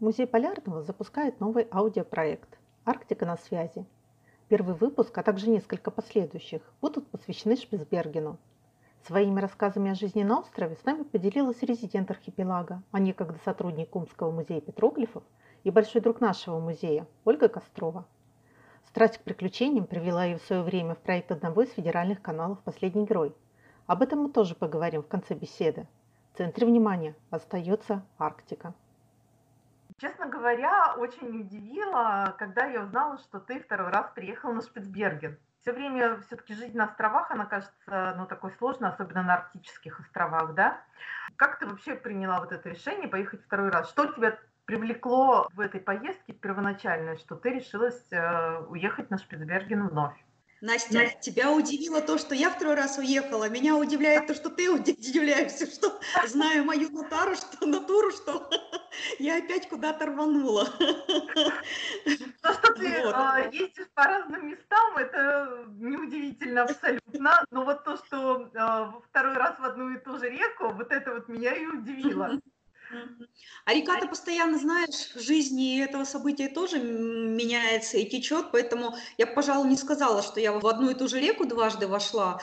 Музей Полярного запускает новый аудиопроект «Арктика на связи». Первый выпуск, а также несколько последующих, будут посвящены Шпицбергену. Своими рассказами о жизни на острове с нами поделилась резидент архипелага, а некогда сотрудник Омского музея петроглифов и большой друг нашего музея Ольга Кострова. Страсть к приключениям привела ее в свое время в проект одного из федеральных каналов «Последний герой». Об этом мы тоже поговорим в конце беседы. В центре внимания остается Арктика. Честно говоря, очень удивило, когда я узнала, что ты второй раз приехал на Шпицберген. Все время все-таки жизнь на островах, она кажется, ну, такой сложной, особенно на арктических островах, да? Как ты вообще приняла вот это решение поехать второй раз? Что тебя привлекло в этой поездке первоначально, что ты решилась уехать на Шпицберген вновь? Настя, тебя удивило то, что я второй раз уехала. Меня удивляет то, что ты удивляешься, что знаю мою натуру, что я опять куда-то рванула. То, что ты ездишь по разным местам, это неудивительно абсолютно. Но вот то, что второй раз в одну и ту же реку, вот это вот меня и удивило. А река-то постоянно, знаешь, в жизни этого события тоже меняется и течет, поэтому я, пожалуй, не сказала, что я в одну и ту же реку дважды вошла,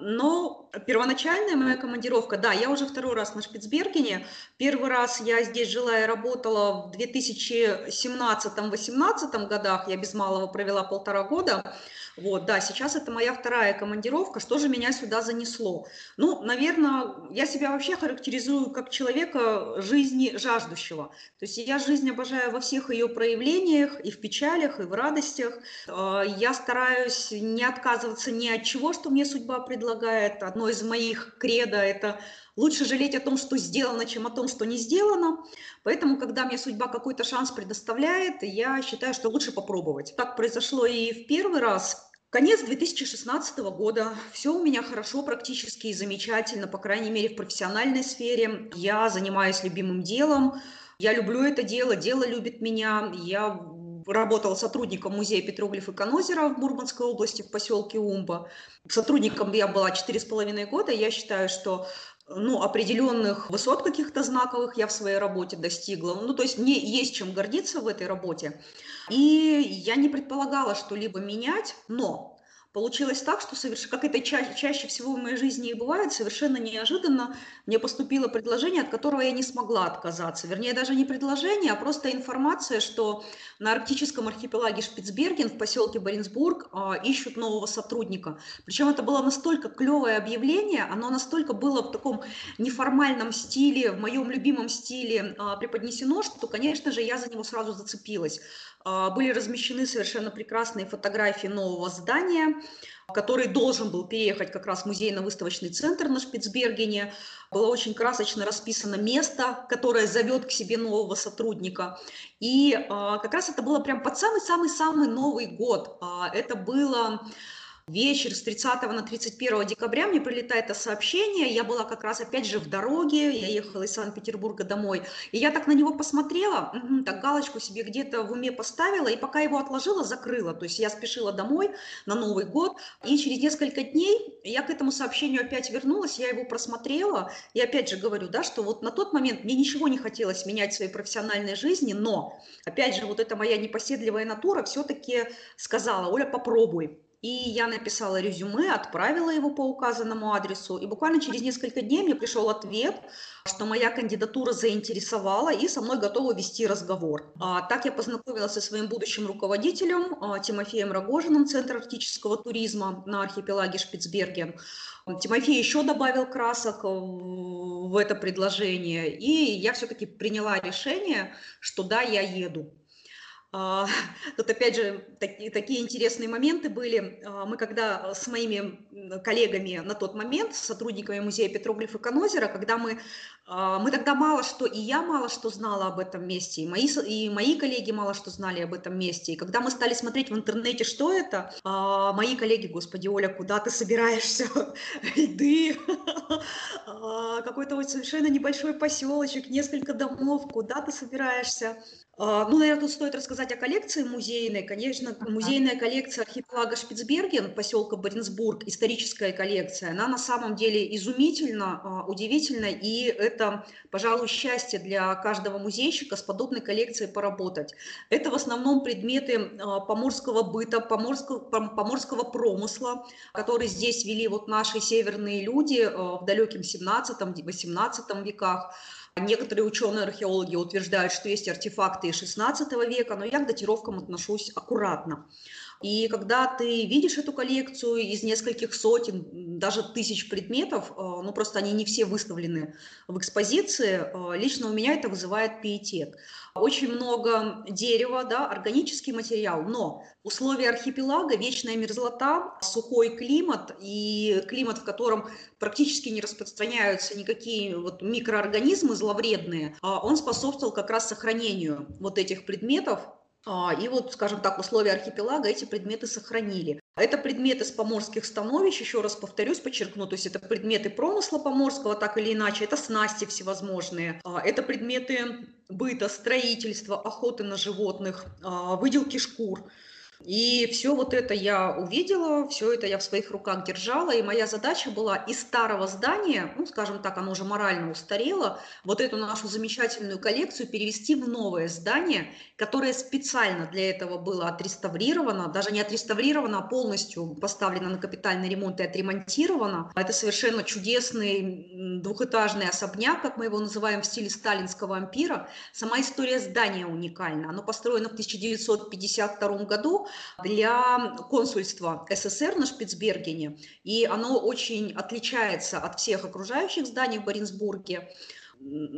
но первоначальная моя командировка, да, я уже второй раз на Шпицбергене, первый раз я здесь жила и работала в 2017-2018 годах, я без малого провела 1,5 года, вот, да, сейчас это моя вторая командировка, что же меня сюда занесло? Ну, наверное, я себя вообще характеризую как человека жизни жаждущего. То есть я жизнь обожаю во всех ее проявлениях, и в печалях, и в радостях. Я стараюсь не отказываться ни от чего, что мне судьба предлагает. Одно из моих кредо – это лучше жалеть о том, что сделано, чем о том, что не сделано. Поэтому, когда мне судьба какой-то шанс предоставляет, я считаю, что лучше попробовать. Так произошло и в первый раз. Конец 2016 года, все у меня хорошо, практически и замечательно, по крайней мере в профессиональной сфере. Я занимаюсь любимым делом, я люблю это дело любит меня. Я работала сотрудником Музея Петроглифа и Конозера в Мурманской области, в поселке Умба. Сотрудником я была 4,5 года, я считаю, что определенных высот каких-то знаковых я в своей работе достигла. Ну, то есть мне есть чем гордиться в этой работе. И я не предполагала что-либо менять, но получилось так, что, как это чаще всего в моей жизни и бывает, совершенно неожиданно мне поступило предложение, от которого я не смогла отказаться. Вернее, даже не предложение, а просто информация, что на арктическом архипелаге Шпицберген в поселке Баренцбург ищут нового сотрудника. Причем это было настолько клевое объявление, оно настолько было в таком неформальном стиле, в моем любимом стиле преподнесено, что, конечно же, я за него сразу зацепилась. Были размещены совершенно прекрасные фотографии нового здания, который должен был переехать как раз в музейно-выставочный центр на Шпицбергене. Было очень красочно расписано место, которое зовет к себе нового сотрудника. И как раз это было прям под самый-самый-самый Новый год. Это было... Вечер с 30 на 31 декабря мне прилетает сообщение, я была как раз опять же в дороге, я ехала из Санкт-Петербурга домой, и я так на него посмотрела, так галочку себе где-то в уме поставила, и пока его отложила, закрыла, то есть я спешила домой на Новый год, и через несколько дней я к этому сообщению опять вернулась, я его просмотрела, и опять же говорю, да, что вот на тот момент мне ничего не хотелось менять в своей профессиональной жизни, но, опять же, вот эта моя непоседливая натура все-таки сказала: Оля, попробуй. И я написала резюме, отправила его по указанному адресу, и буквально через несколько дней мне пришел ответ, что моя кандидатура заинтересовала и со мной готова вести разговор. Так я познакомилась со своим будущим руководителем Тимофеем Рогожиным, Центр арктического туризма на архипелаге Шпицберген. Тимофей еще добавил красок в это предложение, и я все-таки приняла решение, что да, я еду. Тут опять же такие интересные моменты были. Мы когда с моими коллегами на тот момент, с сотрудниками Музея Петроглифа и Конозера, когда мы тогда мало что, и я мало что знала об этом месте, и мои коллеги мало что знали об этом месте. И когда мы стали смотреть в интернете, что это, мои коллеги: господи, Оля, куда ты собираешься? Иди, какой-то совершенно небольшой поселочек, несколько домов, куда ты собираешься? Ну, наверное, тут стоит рассказать о коллекции музейной. Конечно, музейная коллекция архипелага Шпицберген, поселка Баренцбург, историческая коллекция, она на самом деле изумительна, удивительна, и это это, пожалуй, счастье для каждого музейщика с подобной коллекцией поработать. Это в основном предметы поморского быта, поморского промысла, который здесь вели вот наши северные люди в далеком 17-18 веках. Некоторые ученые-археологи утверждают, что есть артефакты и 16 века, но я к датировкам отношусь аккуратно. И когда ты видишь эту коллекцию из нескольких сотен, даже тысяч предметов, ну просто они не все выставлены в экспозиции, лично у меня это вызывает пиетет. Очень много дерева, да, органический материал, но условия архипелага, вечная мерзлота, сухой климат и климат, в котором практически не распространяются никакие вот микроорганизмы зловредные, он способствовал как раз сохранению вот этих предметов. И вот, скажем так, условия архипелага эти предметы сохранили. Это предметы с поморских становищ, еще раз повторюсь, подчеркну, то есть это предметы промысла поморского, так или иначе, это снасти всевозможные, это предметы быта, строительства, охоты на животных, выделки шкур. И все вот это я увидела, все это я в своих руках держала, и моя задача была из старого здания, ну, скажем так, оно уже морально устарело, вот эту нашу замечательную коллекцию перевести в новое здание, которое специально для этого было отреставрировано, даже не отреставрировано, а полностью поставлено на капитальный ремонт и отремонтировано. Это совершенно чудесный двухэтажный особняк, как мы его называем, в стиле сталинского ампира. Сама история здания уникальна, оно построено в 1952 году, для консульства СССР на Шпицбергене, и оно очень отличается от всех окружающих зданий в Баренцбурге.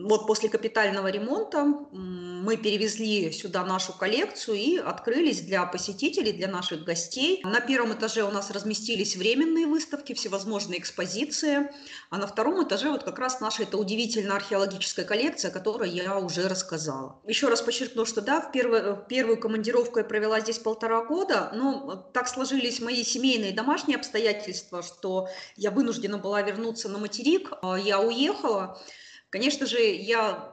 Вот после капитального ремонта мы перевезли сюда нашу коллекцию и открылись для посетителей, для наших гостей. На первом этаже у нас разместились временные выставки, всевозможные экспозиции, а на втором этаже вот как раз наша эта удивительная археологическая коллекция, о которой я уже рассказала. Еще раз подчеркну, что да, в первую командировку я провела здесь 1,5 года, но так сложились мои семейные и домашние обстоятельства, что я вынуждена была вернуться на материк, я уехала. Конечно же, я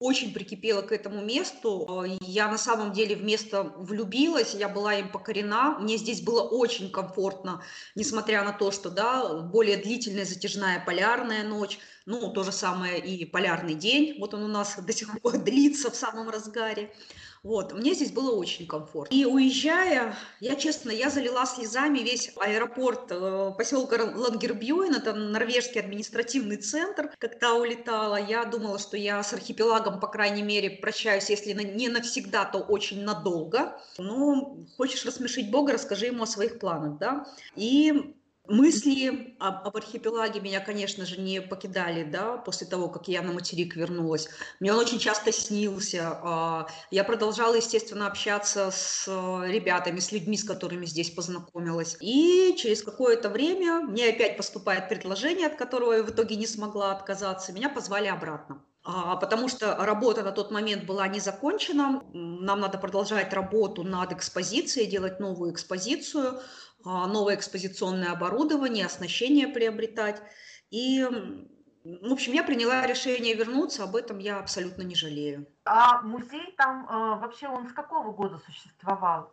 очень прикипела к этому месту, я на самом деле в место влюбилась, я была им покорена, мне здесь было очень комфортно, несмотря на то, что да, более длительная затяжная полярная ночь, ну, то же самое и полярный день, вот он у нас до сих пор длится в самом разгаре. Вот, мне здесь было очень комфортно. И уезжая, я залила слезами весь аэропорт поселка Лангербюен, это норвежский административный центр, когда улетала. Я думала, что я с архипелагом, по крайней мере, прощаюсь, если не навсегда, то очень надолго. Но хочешь рассмешить Бога, расскажи ему о своих планах, да? И... мысли об архипелаге меня, конечно же, не покидали, да, после того, как я на материк вернулась. Мне он очень часто снился. Я продолжала, естественно, общаться с ребятами, с людьми, с которыми здесь познакомилась. И через какое-то время мне опять поступает предложение, от которого я в итоге не смогла отказаться. Меня позвали обратно, потому что работа на тот момент была не закончена. Нам надо продолжать работу над экспозицией, делать новую экспозицию, новое экспозиционное оборудование, оснащение приобретать. И, в общем, я приняла решение вернуться, об этом я абсолютно не жалею. А музей там вообще он с какого года существовал?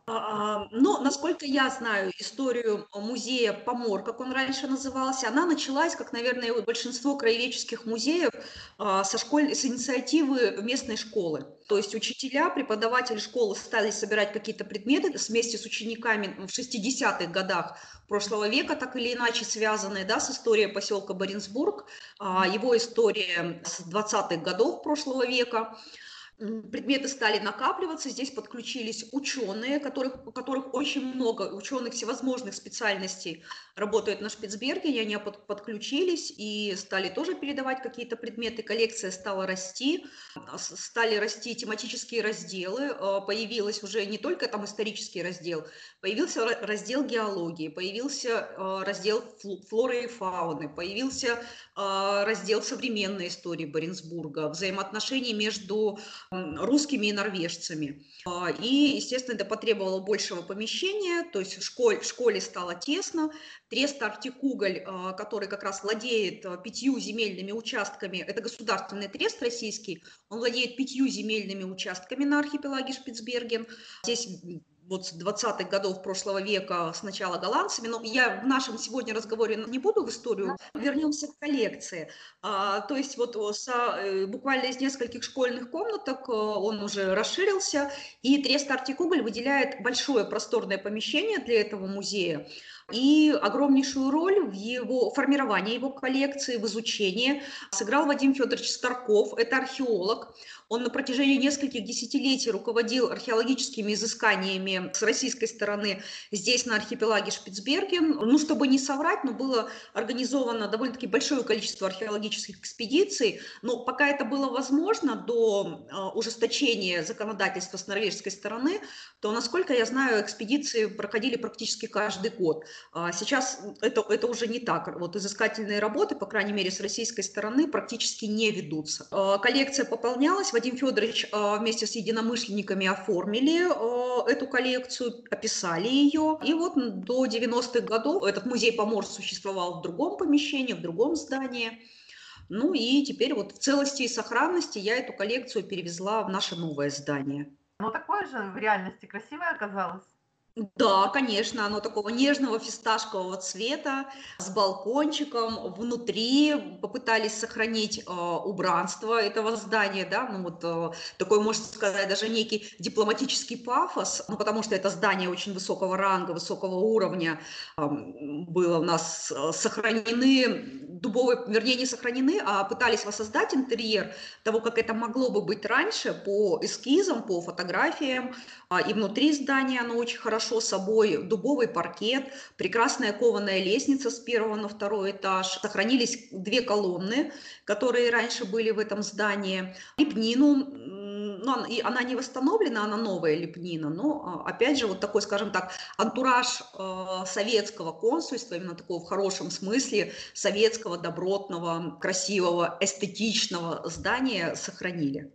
Ну, насколько я знаю, историю музея Помор, как он раньше назывался, она началась, как, наверное, и большинство краеведческих музеев, с инициативы местной школы. То есть учителя, преподаватели школы стали собирать какие-то предметы вместе с учениками в 60-х годах прошлого века, так или иначе связанные, да, с историей поселка Баренцбург, его история с 20-х годов прошлого века. Предметы стали накапливаться, здесь подключились ученые, у которых очень много, ученых всевозможных специальностей работают на Шпицбергене, они подключились и стали тоже передавать какие-то предметы, коллекция стала расти, стали расти тематические разделы, появилось уже не только там исторический раздел, появился раздел геологии, появился раздел флоры и фауны, появился раздел современной истории Баренцбурга, взаимоотношений между русскими и норвежцами. И, естественно, это потребовало большего помещения, то есть в школе стало тесно. Трест Арктикуголь, который как раз владеет 5 земельными участками, это государственный трест российский, он владеет 5 земельными участками на архипелаге Шпицберген. Здесь вот с 20-х годов прошлого века, сначала голландцами, но я в нашем сегодня разговоре не буду в историю, вернемся к коллекции. То есть вот буквально из нескольких школьных комнаток он уже расширился, и Трест Арктикуголь выделяет большое просторное помещение для этого музея, и огромнейшую роль в его формировании его коллекции, в изучении сыграл Вадим Федорович Старков, это археолог. Он на протяжении нескольких десятилетий руководил археологическими изысканиями с российской стороны здесь, на архипелаге Шпицберген. Ну, чтобы не соврать, но было организовано довольно-таки большое количество археологических экспедиций, но пока это было возможно до ужесточения законодательства с норвежской стороны, то, насколько я знаю, экспедиции проходили практически каждый год. Сейчас это уже не так. Вот изыскательные работы, по крайней мере, с российской стороны практически не ведутся. Коллекция пополнялась. Вадим Федорович вместе с единомышленниками оформили эту коллекцию, описали ее. И вот до 90-х годов этот музей поморс существовал в другом помещении, в другом здании. Ну и теперь вот в целости и сохранности я эту коллекцию перевезла в наше новое здание. Ну такое же в реальности красивое оказалось. Да, конечно, оно такого нежного фисташкового цвета, с балкончиком, внутри попытались сохранить убранство этого здания, да, ну вот такой, можно сказать, даже некий дипломатический пафос, ну, потому что это здание очень высокого ранга, высокого уровня, было у нас сохранены дубовые, вернее, не сохранены, а пытались воссоздать интерьер того, как это могло бы быть раньше, по эскизам, по фотографиям, и внутри здания оно очень хорошо с собой, дубовый паркет, прекрасная кованая лестница с 1-го на 2-й этаж. Сохранились две колонны, которые раньше были в этом здании. Лепнину, ну, и она не восстановлена, она новая лепнина, но опять же вот такой, скажем так, антураж советского консульства, именно такого в хорошем смысле, советского, добротного, красивого, эстетичного здания сохранили.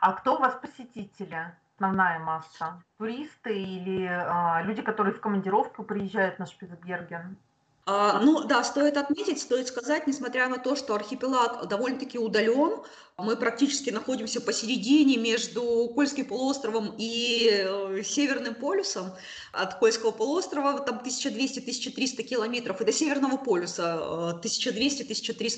А кто у вас посетителя? Основная масса? Туристы или люди, которые в командировку приезжают на Шпицберген? Ну да, стоит отметить, стоит сказать, несмотря на то, что архипелаг довольно-таки удален, мы практически находимся посередине между Кольским полуостровом и Северным полюсом. От Кольского полуострова там 1200-1300 километров и до Северного полюса 1200-1300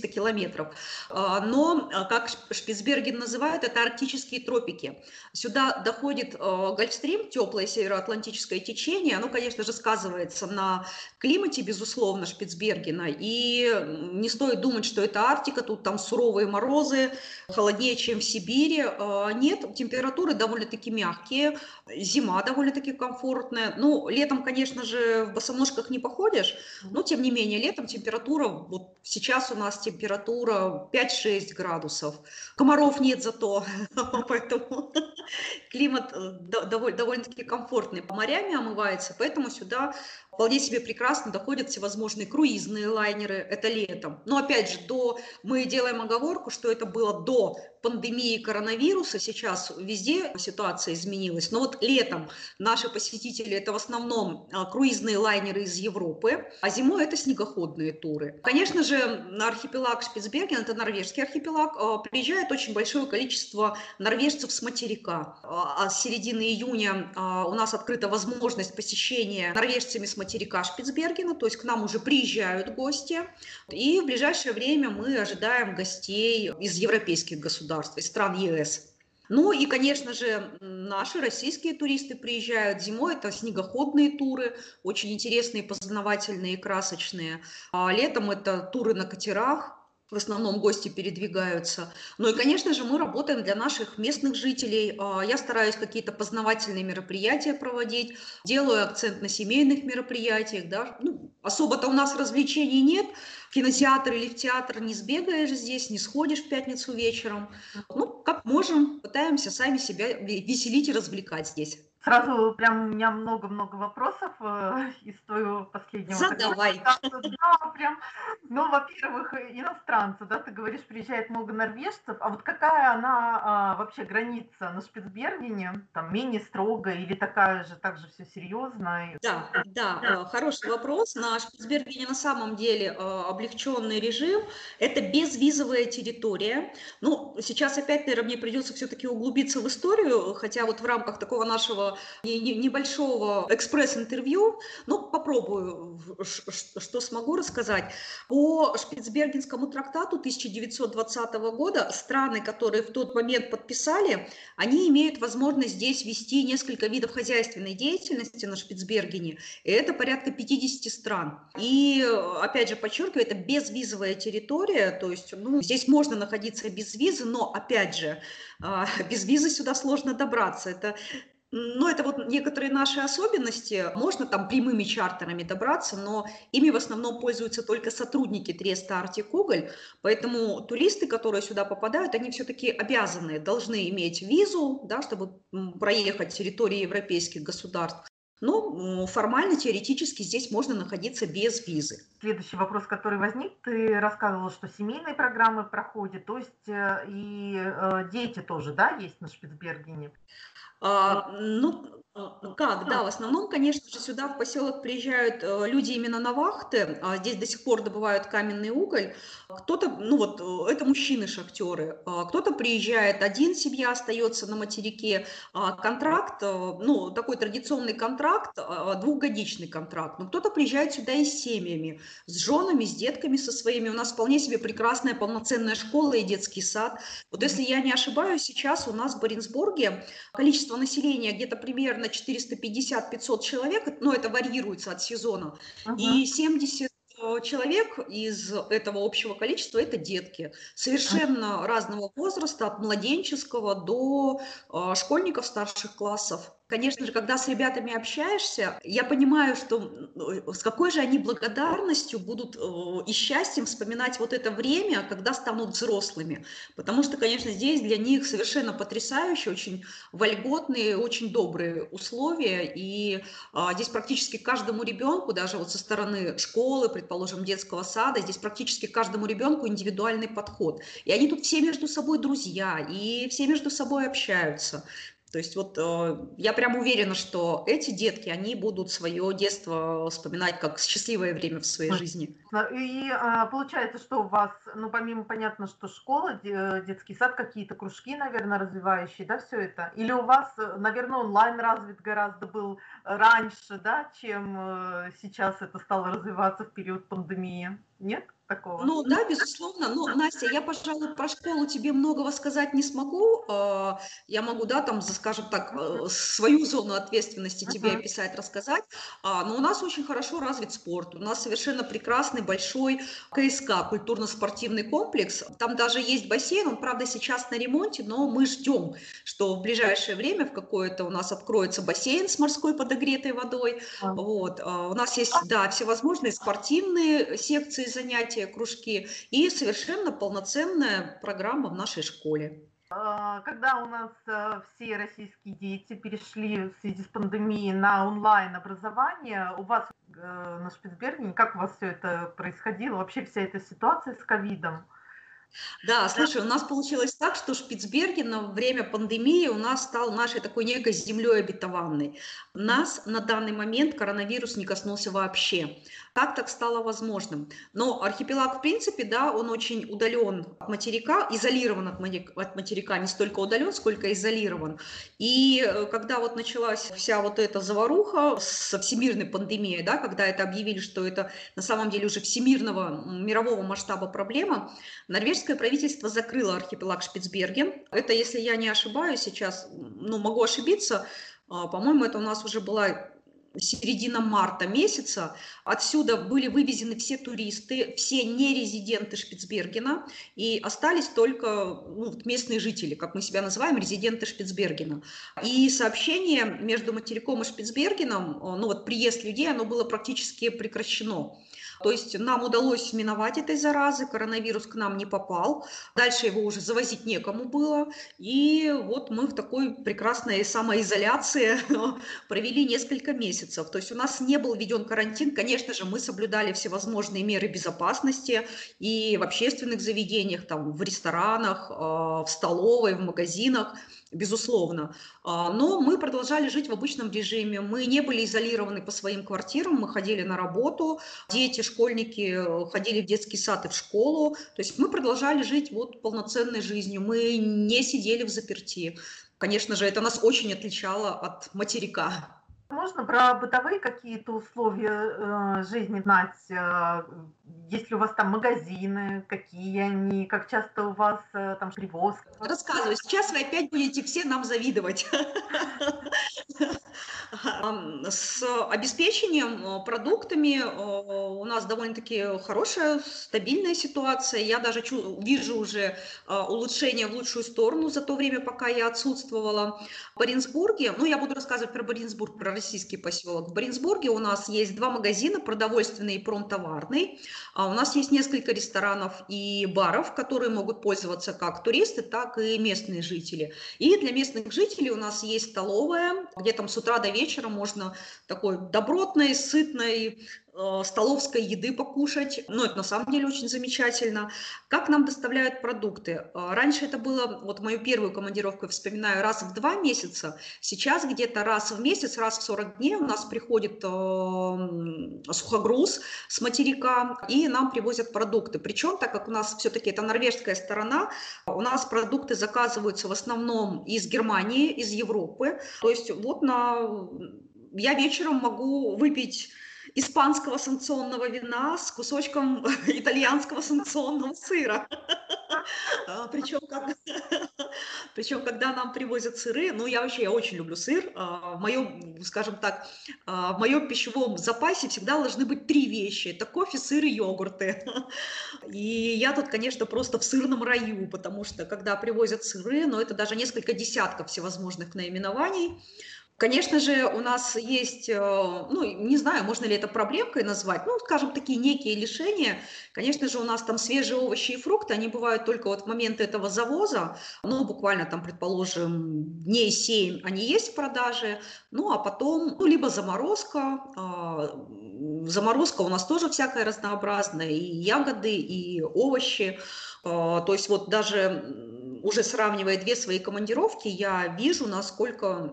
километров. Но, как Шпицберген называют, это арктические тропики. Сюда доходит Гольфстрим, теплое североатлантическое течение. Оно, конечно же, сказывается на климате, безусловно, Шпицбергена. И не стоит думать, что это Арктика, тут там суровые морозы, холоднее, чем в Сибири. Нет, температуры довольно-таки мягкие, зима довольно-таки комфортная. Ну, летом, конечно же, в босоножках не походишь, но, тем не менее, летом температура, вот сейчас у нас температура 5-6 градусов. Комаров нет зато, поэтому климат довольно-таки комфортный. Морями омывается, поэтому сюда вполне себе прекрасно доходят всевозможные круизные лайнеры, это летом. Но опять же, мы делаем оговорку, что это было до пандемии коронавируса, сейчас везде ситуация изменилась. Но вот летом наши посетители – это в основном круизные лайнеры из Европы, а зимой – это снегоходные туры. Конечно же, на архипелаг Шпицберген, это норвежский архипелаг, приезжает очень большое количество норвежцев с материка. С середины июня у нас открыта возможность посещения норвежцами с материка Шпицбергена, то есть к нам уже приезжают гости, и в ближайшее время мы ожидаем гостей из европейских государств, из стран ЕС. Ну и, конечно же, наши российские туристы приезжают зимой, это снегоходные туры, очень интересные, познавательные, красочные, а летом это туры на катерах. В основном гости передвигаются. Ну и, конечно же, мы работаем для наших местных жителей. Я стараюсь какие-то познавательные мероприятия проводить, делаю акцент на семейных мероприятиях. Да? Ну, особо-то у нас развлечений нет. В кинотеатр или в театр не сбегаешь здесь, не сходишь в пятницу вечером. Ну, как можем, пытаемся сами себя веселить и развлекать здесь. Сразу прям у меня много-много вопросов из твоего последнего. Задавай. Да, прям. Ну, во-первых, иностранцы, да, ты говоришь, приезжает много норвежцев. А вот какая она вообще граница на Шпицбергене? Там менее строгая или такая же, так же все серьезно? Да, да, хороший вопрос. На Шпицбергене на самом деле облегченный режим. Это безвизовая территория. Ну, сейчас опять, наверное, мне придется все-таки углубиться в историю, хотя вот в рамках такого нашего такого небольшого экспресс-интервью, но попробую, что смогу рассказать. По Шпицбергенскому трактату 1920 года страны, которые в тот момент подписали, они имеют возможность здесь вести несколько видов хозяйственной деятельности на Шпицбергене, и это порядка 50 стран. И, опять же, подчеркиваю, это безвизовая территория, то есть здесь можно находиться без визы, но, опять же, без визы сюда сложно добраться. Это вот некоторые наши особенности. Можно там прямыми чартерами добраться, но ими в основном пользуются только сотрудники Треста Арктикуголь, поэтому туристы, которые сюда попадают, они все-таки обязаны, должны иметь визу, да, чтобы проехать территории европейских государств. Но формально, теоретически здесь можно находиться без визы. Следующий вопрос, который возник, ты рассказывала, что семейные программы проходят, то есть и дети тоже, да, есть на Шпицбергене? В основном, конечно же, сюда в поселок приезжают люди именно на вахты, здесь до сих пор добывают каменный уголь, кто-то, это мужчины-шахтеры, кто-то приезжает один, семья остается на материке, контракт, такой традиционный контракт, двухгодичный контракт, но кто-то приезжает сюда и с семьями, с женами, с детками со своими, у нас вполне себе прекрасная полноценная школа и детский сад. Вот если я не ошибаюсь, сейчас у нас в Баренцбурге количество населения где-то примерно на 450-500 человек, но это варьируется от сезона, и 70 человек из этого общего количества – это детки совершенно разного возраста, от младенческого до школьников старших классов. Конечно же, когда с ребятами общаешься, я понимаю, что с какой же они благодарностью будут и счастьем вспоминать вот это время, когда станут взрослыми. Потому что, конечно, здесь для них совершенно потрясающе, очень вольготные, очень добрые условия. И здесь практически каждому ребенку, даже вот со стороны школы, предположим, детского сада, здесь практически каждому ребенку индивидуальный подход. И они тут все между собой друзья, и все между собой общаются. То есть я прям уверена, что эти детки, они будут свое детство вспоминать как счастливое время в своей жизни. И получается, что у вас, помимо, понятно, что школа, детский сад, какие-то кружки, наверное, развивающие, да, все это? Или у вас, наверное, онлайн развит гораздо был раньше, да, чем сейчас это стало развиваться в период пандемии? Нет? Такого. Да, безусловно. Настя, я, пожалуй, про школу тебе многого сказать не смогу. Я могу, свою зону ответственности тебе описать, рассказать. Но у нас очень хорошо развит спорт. У нас совершенно прекрасный большой КСК, культурно-спортивный комплекс. Там даже есть бассейн, он, правда, сейчас на ремонте, но мы ждем, что в ближайшее время в какое-то у нас откроется бассейн с морской подогретой водой. У нас есть, всевозможные спортивные секции занятий, кружки и совершенно полноценная программа в нашей школе. Когда у нас все российские дети перешли в связи с пандемией на онлайн-образование, у вас на Шпицбергене, как у вас все это происходило, вообще вся эта ситуация с ковидом? Да, слушай, у нас получилось так, что Шпицберген на время пандемии у нас стал нашей такой некой землей обетованной. Нас на данный момент коронавирус не коснулся вообще. Как так стало возможным? Но архипелаг, в принципе, он очень удален от материка, изолирован от материка, не столько удален, сколько изолирован. И когда началась вся вот эта заваруха со всемирной пандемией, когда это объявили, что это на самом деле уже всемирного, мирового масштаба проблема, норвежцы правительство закрыло архипелаг Шпицберген. Это, если я не ошибаюсь, сейчас, могу ошибиться, по-моему, это у нас уже была середина марта месяца. Отсюда были вывезены все туристы, все нерезиденты Шпицбергена, и остались только местные жители, как мы себя называем, резиденты Шпицбергена. И сообщение между материком и Шпицбергеном, приезд людей, оно было практически прекращено. То есть нам удалось миновать этой заразы, коронавирус к нам не попал, дальше его уже завозить некому было, и мы в такой прекрасной самоизоляции провели несколько месяцев. То есть у нас не был введен карантин, конечно же, мы соблюдали всевозможные меры безопасности и в общественных заведениях, там, в ресторанах, в столовой, в магазинах. Безусловно. Но мы продолжали жить в обычном режиме. Мы не были изолированы по своим квартирам, мы ходили на работу, дети, школьники ходили в детский сад и в школу. То есть мы продолжали жить полноценной жизнью, мы не сидели в запертии. конечно же, это нас очень отличало от материка. Можно про бытовые какие-то условия жизни знать? Есть ли у вас там магазины? Какие они? Как часто у вас там перевозка? Рассказываю. Сейчас вы опять будете все нам завидовать. С обеспечением продуктами у нас довольно-таки хорошая, стабильная ситуация. Я даже вижу уже улучшение в лучшую сторону за то время, пока я отсутствовала в Баренцбурге. Ну, я буду рассказывать про Баренцбург, про российский поселок. В Баренцбурге у нас есть два магазина, продовольственный и промтоварный. У нас есть несколько ресторанов и баров, которые могут пользоваться как туристы, так и местные жители. И для местных жителей у нас есть столовая, где там с утра до вечера можно такой добротной, сытной столовской еды покушать. Но это на самом деле очень замечательно. Как нам доставляют продукты? Раньше это было, вот мою первую командировку вспоминаю, раз в 2 месяца. Сейчас где-то раз в месяц, раз в 40 дней у нас приходит сухогруз с материка, и нам привозят продукты. Причем, так как у нас все-таки это норвежская сторона, у нас продукты заказываются в основном из Германии, из Европы. То есть вот я вечером могу выпить испанского санкционного вина с кусочком итальянского санкционного сыра. Причем, когда нам привозят сыры, ну, я очень люблю сыр. В моем, скажем так, в моем пищевом запасе всегда должны быть 3 вещи. Это кофе, сыр и йогурты. И я тут, конечно, просто в сырном раю, потому что, когда привозят сыры, ну, это даже несколько десятков всевозможных наименований. Конечно же, у нас есть, ну, не знаю, можно ли это проблемкой назвать, ну, скажем, такие некие лишения. Конечно же, у нас там свежие овощи и фрукты, они бывают только вот в момент этого завоза, ну, буквально там, предположим, дней 7 они есть в продаже, ну, а потом, ну, либо заморозка у нас тоже всякая разнообразная, и ягоды, и овощи, то есть вот даже уже сравнивая 2 свои командировки, я вижу, насколько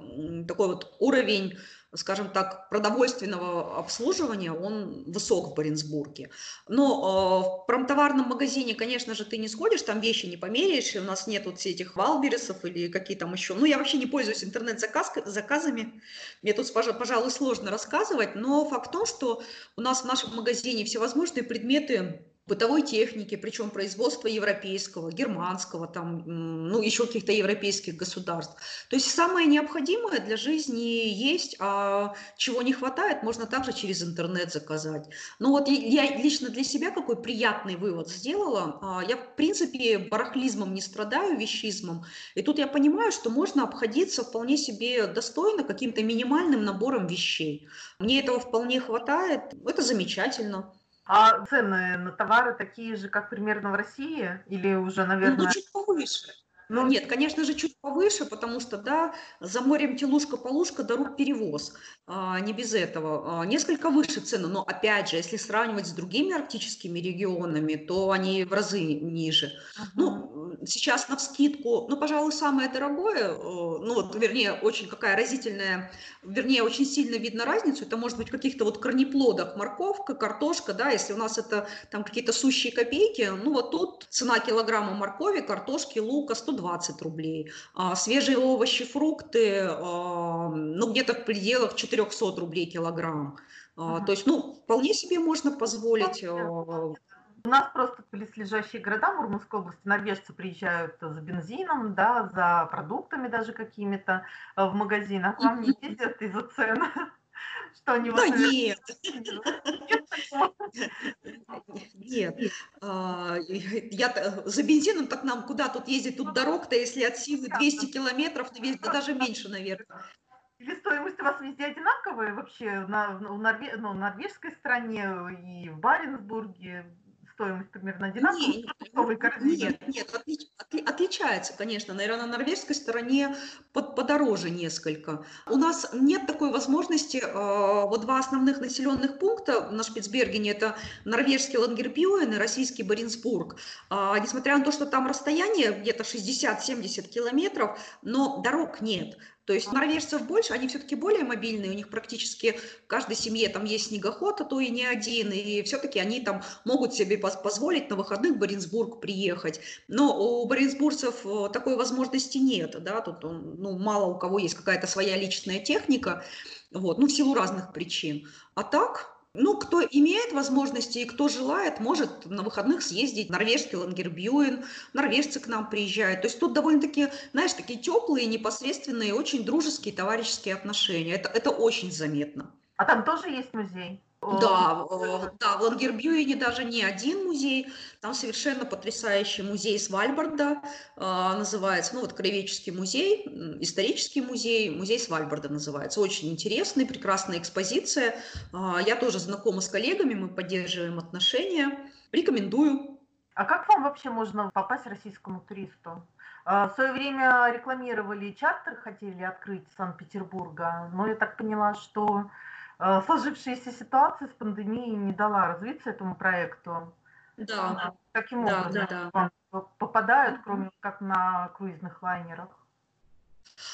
такой вот уровень, скажем так, продовольственного обслуживания, он высок в Баренцбурге. Но в промтоварном магазине, конечно же, ты не сходишь, там вещи не померяешь, и у нас нет вот этих валбересов или какие там еще. Ну, я вообще не пользуюсь интернет-заказами, мне тут, пожалуй, сложно рассказывать, но факт в том, что у нас в нашем магазине всевозможные предметы бытовой техники, причем производства европейского, германского, там, ну, еще каких-то европейских государств. То есть самое необходимое для жизни есть, а чего не хватает, можно также через интернет заказать. Ну вот я лично для себя какой приятный вывод сделала. Я, в принципе, барахлизмом не страдаю, вещизмом. И тут я понимаю, что можно обходиться вполне себе достойно каким-то минимальным набором вещей. Мне этого вполне хватает, это замечательно. А цены на товары такие же, как примерно в России? Или уже, наверное... Ну, чуть повыше. Ну, нет, конечно же, чуть повыше, потому что, да, за морем телушка-полушка, да рук перевоз. Не без этого. Несколько выше цены, но, опять же, если сравнивать с другими арктическими регионами, то они в разы ниже. Ну, сейчас навскидку, ну, пожалуй, самое дорогое, ну, вот, вернее, очень какая разительная, вернее, очень сильно видно разницу, это может быть каких-то вот корнеплодов, морковка, картошка, да, если у нас это там какие-то сущие копейки, ну, вот тут цена килограмма моркови, картошки, лука 120 рублей, свежие овощи, фрукты, ну, где-то в пределах 400 рублей килограмм. То есть, ну, вполне себе можно позволить. У нас просто близлежащие города Мурманской области, норвежцы приезжают за бензином, да, за продуктами даже какими-то в магазинах, к вам не ездят из-за цен. Что они вас... Да нет. Нет. Я за бензином, так нам куда тут ездить? Тут дорог-то, если от силы 200 километров, да даже меньше, наверное. Или стоимость у вас везде одинаковая вообще? В норвежской стране и в Баренцбурге стоимость примерно одинаковая? Нет, отличается, конечно. Наверное, на норвежской стороне подороже несколько. У нас нет такой возможности. Вот 2 основных населенных пункта на Шпицбергене – это норвежский Лангербюен и российский Баренцбург. Несмотря на то, что там расстояние где-то 60-70 километров, но дорог нет. То есть норвежцев больше, они все-таки более мобильные, у них практически в каждой семье там есть снегоход, а то и не один, и все-таки они там могут себе позволить на выходных в Баренцбург приехать. Но у баренцбургцев такой возможности нет, да, тут ну, мало у кого есть какая-то своя личная техника, вот, ну, в силу разных причин. А так... Ну, кто имеет возможности и кто желает, может на выходных съездить в норвежский Лангербюен, норвежцы к нам приезжают. То есть тут довольно-таки, знаешь, такие теплые, непосредственные, очень дружеские, товарищеские отношения. Это очень заметно. А там тоже есть музей? Да, да, в Лангербюене даже не один музей, там совершенно потрясающий музей Свальбарда называется, ну вот краеведческий музей, исторический музей, музей Свальбарда называется, очень интересный, прекрасная экспозиция, я тоже знакома с коллегами, мы поддерживаем отношения, рекомендую. А как вам вообще можно попасть российскому туристу? В свое время рекламировали чартер, хотели открыть Санкт-Петербурга, но я так поняла, что... Сложившаяся ситуация с пандемией не дала развиться этому проекту. Да. Каким образом попадают, кроме как на круизных лайнерах?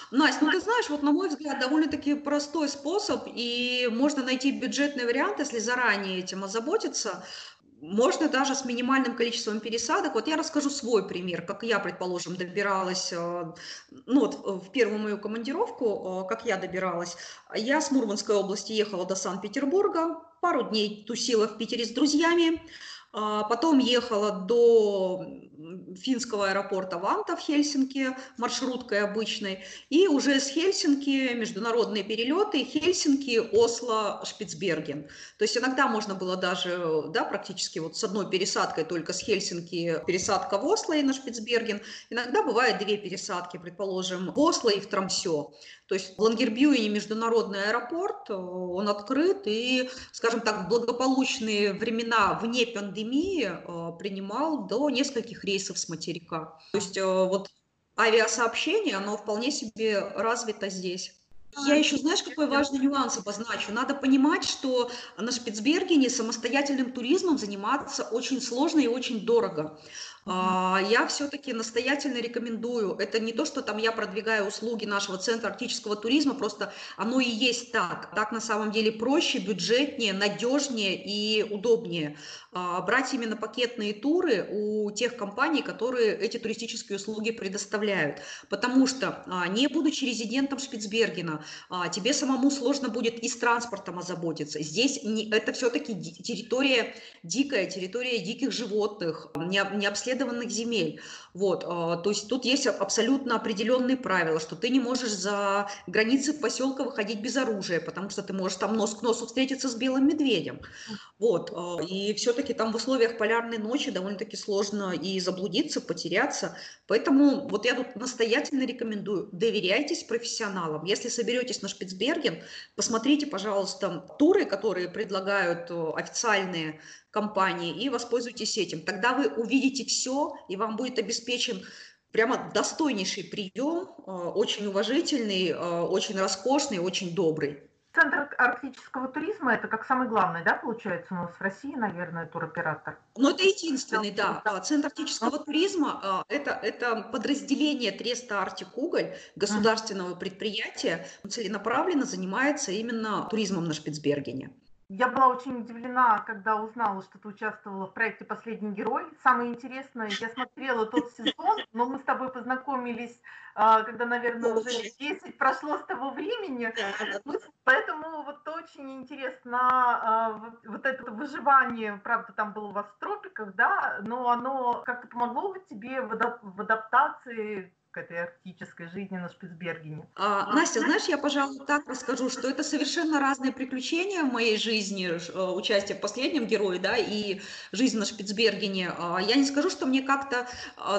Настя, ну ты знаешь, вот на мой взгляд, довольно-таки простой способ, и можно найти бюджетный вариант, если заранее этим озаботиться. Можно даже с минимальным количеством пересадок. Вот я расскажу свой пример, как я, предположим, добиралась, ну вот в первую мою командировку, как я добиралась. Я с Мурманской области ехала до Санкт-Петербурга, пару дней тусила в Питере с друзьями, потом ехала до финского аэропорта Ванта в Хельсинки, маршруткой обычной, и уже с Хельсинки международные перелеты, Хельсинки, Осло, Шпицберген. То есть иногда можно было даже, да, практически вот с одной пересадкой только с Хельсинки пересадка в Осло и на Шпицберген, иногда бывает две пересадки, предположим, в Осло и в Тромсё. То есть в Лангербюене международный аэропорт, он открыт, и, скажем так, в благополучные времена вне пандемии принимал до нескольких рейсов с материка. То есть вот авиасообщение, оно вполне себе развито здесь. Я еще, знаешь, какой важный нюанс обозначу. Надо понимать, что на Шпицбергене самостоятельным туризмом заниматься очень сложно и очень дорого. Я все-таки настоятельно рекомендую. Это не то, что там я продвигаю услуги нашего Центра арктического туризма, просто оно и есть так. Так на самом деле проще, бюджетнее, надежнее и удобнее. Брать именно пакетные туры у тех компаний, которые эти туристические услуги предоставляют. Потому что, не будучи резидентом Шпицбергена, тебе самому сложно будет и с транспортом озаботиться. Здесь это все-таки территория дикая, территория диких животных, не обследованных земель. Вот. То есть тут есть абсолютно определенные правила, что ты не можешь за границы поселка выходить без оружия, потому что ты можешь там нос к носу встретиться с белым медведем. Вот. И все-таки там в условиях полярной ночи довольно-таки сложно и заблудиться, потеряться. Поэтому вот я тут настоятельно рекомендую, доверяйтесь профессионалам. Если соберетесь на Шпицберген, посмотрите, пожалуйста, туры, которые предлагают официальные компании, и воспользуйтесь этим. Тогда вы увидите все, и вам будет обеспечен прямо достойнейший прием, очень уважительный, очень роскошный, очень добрый. Центр арктического туризма – это как самый главный, да, получается, у нас в России, наверное, туроператор? Ну, это единственный, да. Центр арктического туризма – это подразделение Треста Арктикуголь, государственного предприятия, целенаправленно занимается именно туризмом на Шпицбергене. Я была очень удивлена, когда узнала, что ты участвовала в проекте «Последний герой». Самое интересное, я смотрела тот сезон, но мы с тобой познакомились, когда, наверное, уже 10 прошло с того времени. Поэтому вот очень интересно вот это выживание, правда, там было у вас в тропиках, да, но оно как-то помогло тебе в адаптации к этой арктической жизни на Шпицбергене. Настя, знаешь, я, пожалуй, так расскажу, что это совершенно разные приключения в моей жизни, участие в «Последнем герое», да, и жизнь на Шпицбергене. Я не скажу, что мне как-то...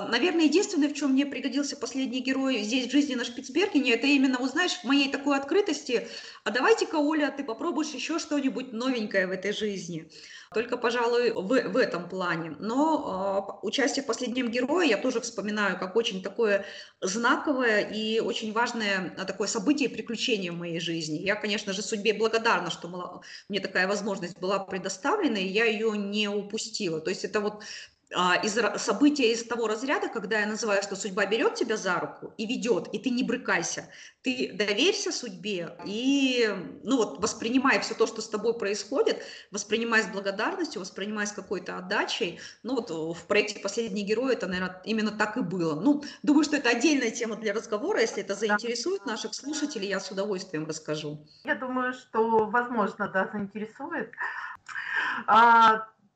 Наверное, единственное, в чем мне пригодился «Последний герой» здесь в жизни на Шпицбергене, это именно, вот, знаешь, в моей такой открытости, а давайте-ка, Оля, ты попробуешь еще что-нибудь новенькое в этой жизни. Только, пожалуй, в этом плане. Но участие в «Последнем герое» я тоже вспоминаю как очень такое знаковое и очень важное такое событие, приключение в моей жизни. Я, конечно же, судьбе благодарна, что мне такая возможность была предоставлена, и я ее не упустила. То есть это вот события из того разряда, когда я называю, что судьба берет тебя за руку и ведет, и ты не брыкайся, ты доверься судьбе и воспринимай все то, что с тобой происходит, воспринимай с благодарностью, воспринимай с какой-то отдачей. В проекте «Последний герой» это, наверное, именно так и было. Думаю, что это отдельная тема для разговора, если это заинтересует наших слушателей, я с удовольствием расскажу. Я думаю, что, возможно, да, заинтересует.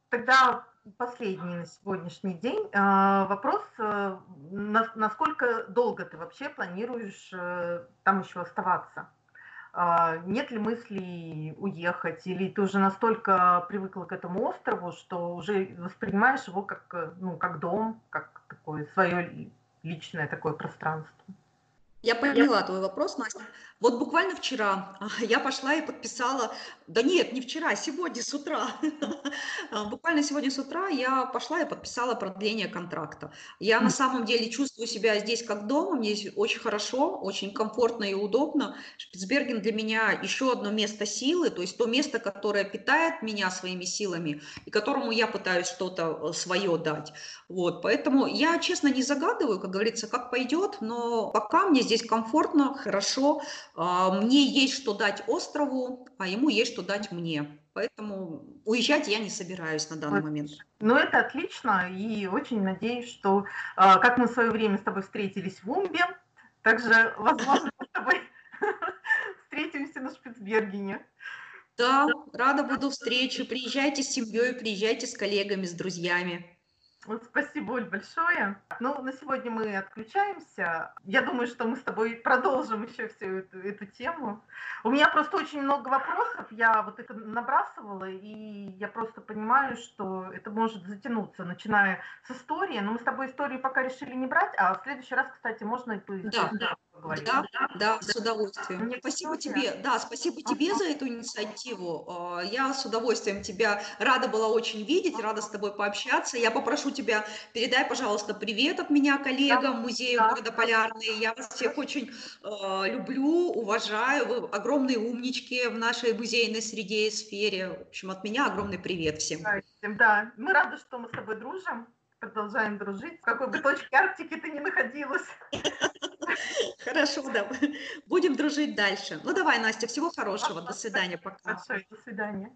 Тогда последний на сегодняшний день вопрос, насколько долго ты вообще планируешь там еще оставаться? Нет ли мысли уехать? Или ты уже настолько привыкла к этому острову, что уже воспринимаешь его как дом, как такое свое личное такое пространство? Я поняла твой вопрос, Настя. Вот буквально вчера я пошла и подписала, да нет, не вчера, сегодня с утра. Буквально сегодня с утра я пошла и подписала продление контракта. Я на самом деле чувствую себя здесь как дома, мне здесь очень хорошо, очень комфортно и удобно. Шпицберген для меня еще одно место силы, то есть то место, которое питает меня своими силами и которому я пытаюсь что-то свое дать. Вот, поэтому я, честно, не загадываю, как говорится, как пойдет, но пока мне здесь комфортно, хорошо, мне есть что дать острову, а ему есть что дать мне. Поэтому уезжать я не собираюсь на данный момент. Ну, это отлично, и очень надеюсь, что, как мы в свое время с тобой встретились в Умбе, также, возможно, мы с тобой встретимся на Шпицбергене. Да, рада буду встрече. Приезжайте с семьей, приезжайте с коллегами, с друзьями. Спасибо, Оль, большое. На сегодня мы отключаемся. Я думаю, что мы с тобой продолжим еще всю эту тему. У меня просто очень много вопросов. Я вот это набрасывала, и я просто понимаю, что это может затянуться, начиная с истории. Но мы с тобой историю пока решили не брать, а в следующий раз, кстати, можно и поговорить. Да, с удовольствием. Спасибо тебе за эту инициативу. Я с удовольствием тебя рада была очень видеть, рада с тобой пообщаться. Я попрошу тебя, передай, пожалуйста, привет от меня коллегам музея города Полярный. Я вас всех очень люблю, уважаю. Вы огромные умнички в нашей музейной среде и сфере. В общем, от меня огромный привет всем. Да, мы рады, что мы с тобой дружим. Продолжаем дружить. В какой бы точке Арктики ты не находилась. Хорошо, да. Будем дружить дальше. Давай, Настя, всего хорошего. До свидания. Пока. Хорошо, до свидания.